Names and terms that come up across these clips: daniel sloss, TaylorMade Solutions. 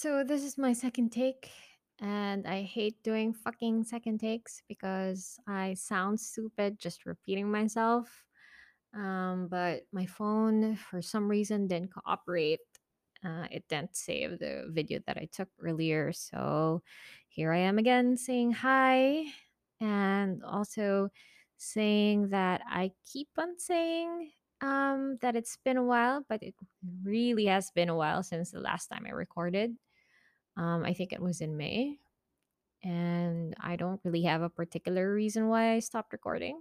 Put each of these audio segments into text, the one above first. So this is my second take, and I hate doing fucking second takes because I sound stupid just repeating myself. But my phone, for some reason, didn't cooperate. It didn't save the video that I took earlier, so here I am again saying hi, and also saying that I keep on saying that it's been a while, but it really has been a while since the last time I recorded. I think it was in May, and I don't really have a particular reason why I stopped recording.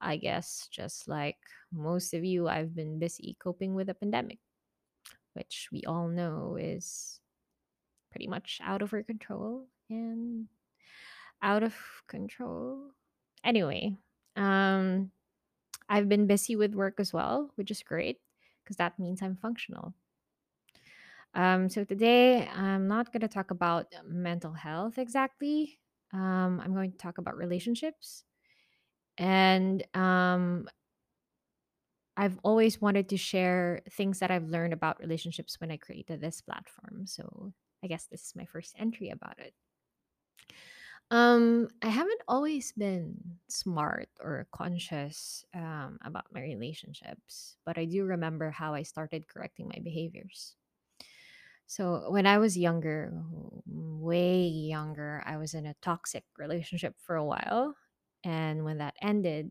I guess just like most of you, I've been busy coping with a pandemic, which we all know is pretty much out of our control and out of control. Anyway, I've been busy with work as well, which is great because that means I'm functional. So today, I'm not going to talk about mental health exactly. I'm going to talk about relationships. And I've always wanted to share things that I've learned about relationships when I created this platform. So I guess this is my first entry about it. I haven't always been smart or conscious about my relationships, but I do remember how I started correcting my behaviors. So when I was younger, way younger, I was in a toxic relationship for a while. And when that ended,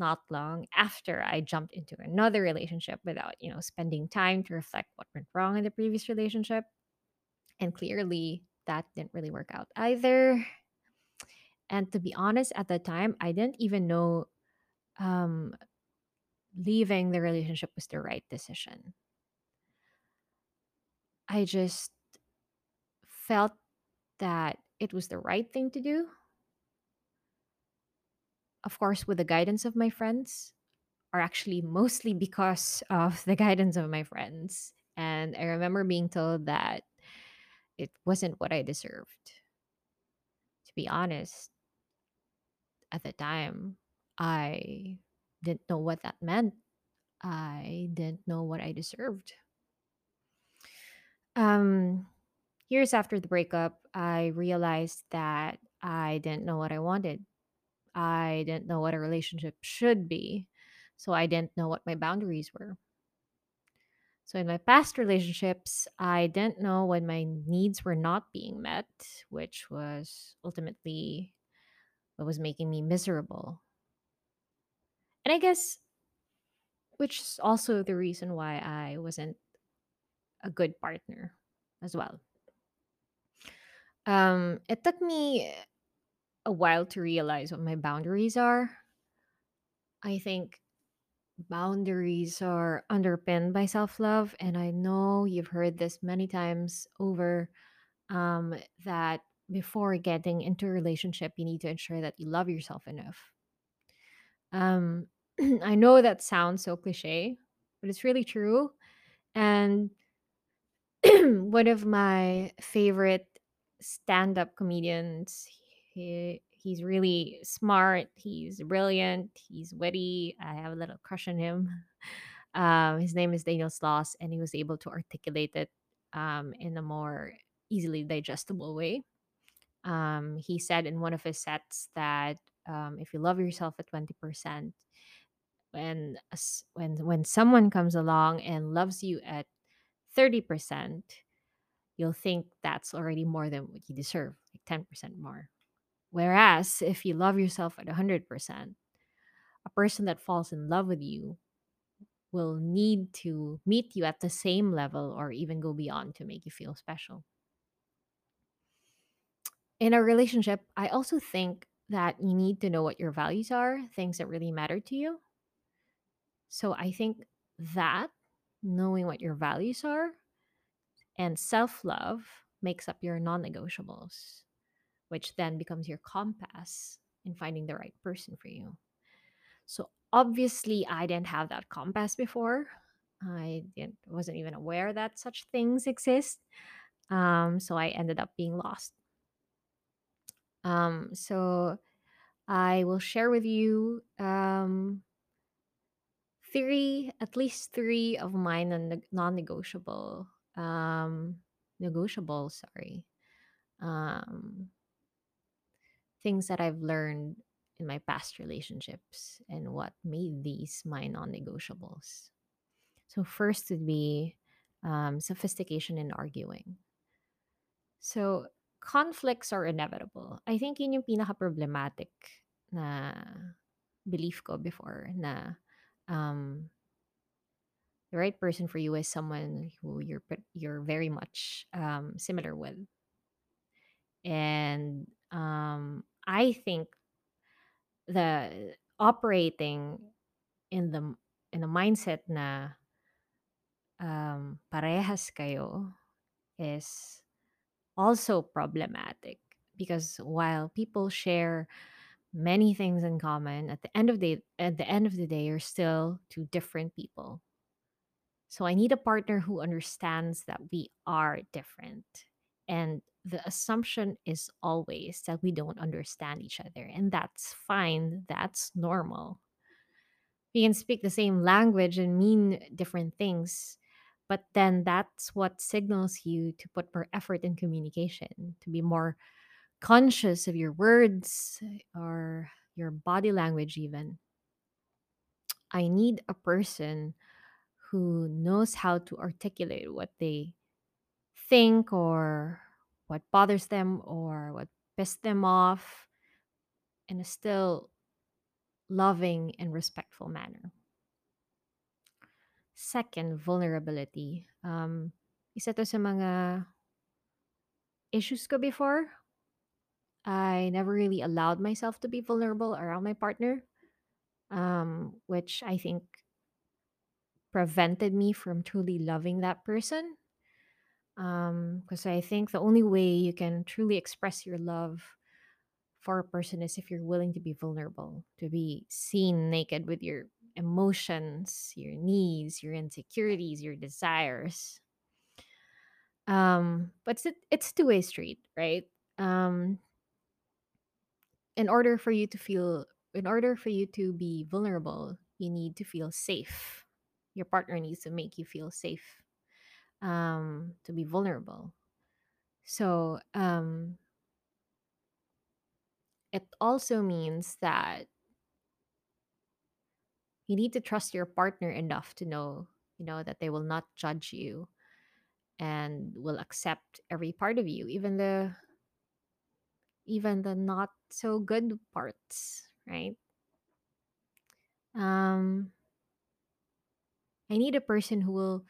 not long after, I jumped into another relationship without, spending time to reflect what went wrong in the previous relationship. And clearly, that didn't really work out either. And to be honest, at the time, I didn't even know leaving the relationship was the right decision. I just felt that it was the right thing to do. Of course, with the guidance of my friends, or actually mostly because of the guidance of my friends. And I remember being told that it wasn't what I deserved. To be honest, at the time, I didn't know what that meant. I didn't know what I deserved. Years after the breakup, I realized that I didn't know what I wanted. I didn't know what a relationship should be, so I didn't know what my boundaries were. So in my past relationships, I didn't know when my needs were not being met, which was ultimately what was making me miserable. And I guess, which is also the reason why I wasn't a good partner as well. It took me a while to realize what my boundaries are. I think boundaries are underpinned by self-love, and I know you've heard this many times over, that before getting into a relationship, you need to ensure that you love yourself enough. I know that sounds so cliche, but it's really true. And one of my favorite stand-up comedians, he's really smart, he's brilliant, he's witty. I have a little crush on him. His name is Daniel Sloss, and he was able to articulate it in a more easily digestible way. He said in one of his sets that if you love yourself at 20%, when someone comes along and loves you at 30%, you'll think that's already more than what you deserve, like 10% more. Whereas, if you love yourself at 100%, a person that falls in love with you will need to meet you at the same level or even go beyond to make you feel special. In a relationship, I also think that you need to know what your values are, things that really matter to you. So I think that knowing what your values are and self-love makes up your non-negotiables, which then becomes your compass in finding the right person for you. So obviously, I didn't have that compass before. I wasn't even aware that such things exist. So I ended up being lost. So I will share with you at least three of my non-negotiable negotiable, sorry. Things that I've learned in my past relationships and what made these my non-negotiables. So first would be sophistication in arguing. So conflicts are inevitable. I think yun yung pinaka-problematic na belief ko before na the right person for you is someone who you're very much similar with. And I think the operating in the mindset na parehas kayo is also problematic, because while people share many things in common, at the end of the day you're still two different people. So I need a partner who understands that we are different, and the assumption is always that we don't understand each other, and that's fine, that's normal. We can speak the same language and mean different things, but then that's what signals you to put more effort in communication, to be more conscious of your words or your body language even. I need a person who knows how to articulate what they think or what bothers them or what pissed them off in a still loving and respectful manner. Second, vulnerability. Isa to sa mga issues ko before. I never really allowed myself to be vulnerable around my partner, which I think prevented me from truly loving that person. Because I think the only way you can truly express your love for a person is if you're willing to be vulnerable, to be seen naked with your emotions, your needs, your insecurities, your desires. But it's a two-way street, right? In order for you to be vulnerable, you need to feel safe. Your partner needs to make you feel safe. To be vulnerable. So it also means that you need to trust your partner enough to know, that they will not judge you and will accept every part of you, even the not so good parts, right? I need a person who will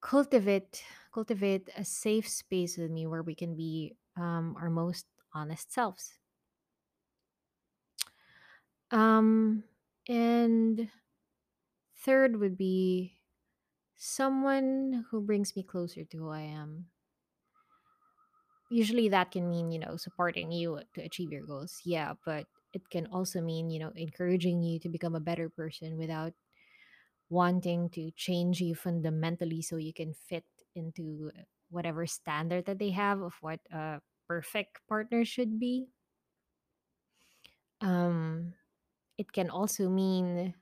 cultivate a safe space with me where we can be our most honest selves. And third would be someone who brings me closer to who I am. Usually that can mean, supporting you to achieve your goals. Yeah, but it can also mean, encouraging you to become a better person without wanting to change you fundamentally so you can fit into whatever standard that they have of what a perfect partner should be. It can also mean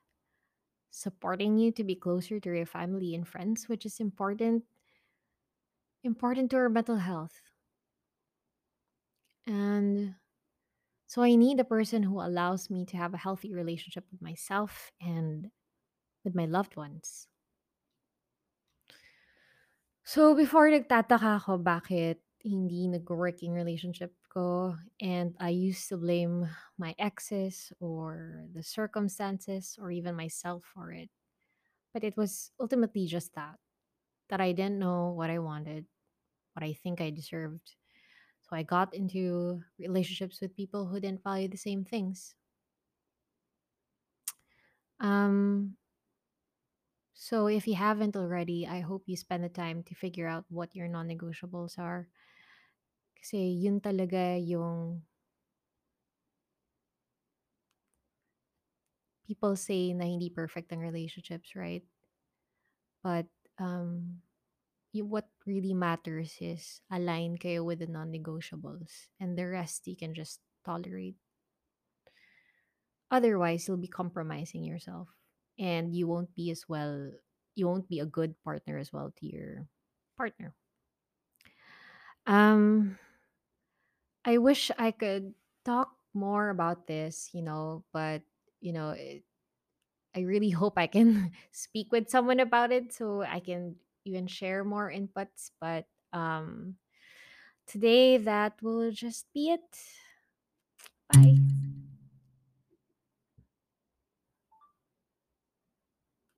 supporting you to be closer to your family and friends, which is important to our mental health. And so I need a person who allows me to have a healthy relationship with myself and with my loved ones. So before, nagtataka ako bakit hindi nag-work yung relationship ko, and I used to blame my exes or the circumstances or even myself for it. But it was ultimately just that I didn't know what I wanted, what I think I deserved. So I got into relationships with people who didn't value the same things. So if you haven't already, I hope you spend the time to figure out what your non-negotiables are. Kasi yun talaga yung people say na hindi perfect ang relationships, right? But what really matters is align kayo with the non-negotiables, and the rest you can just tolerate. Otherwise, you'll be compromising yourself. And you won't be a good partner as well to your partner. Um, I wish I could talk more about this, but it, I really hope I can speak with someone about it so I can even share more inputs. But today that will just be it. Bye.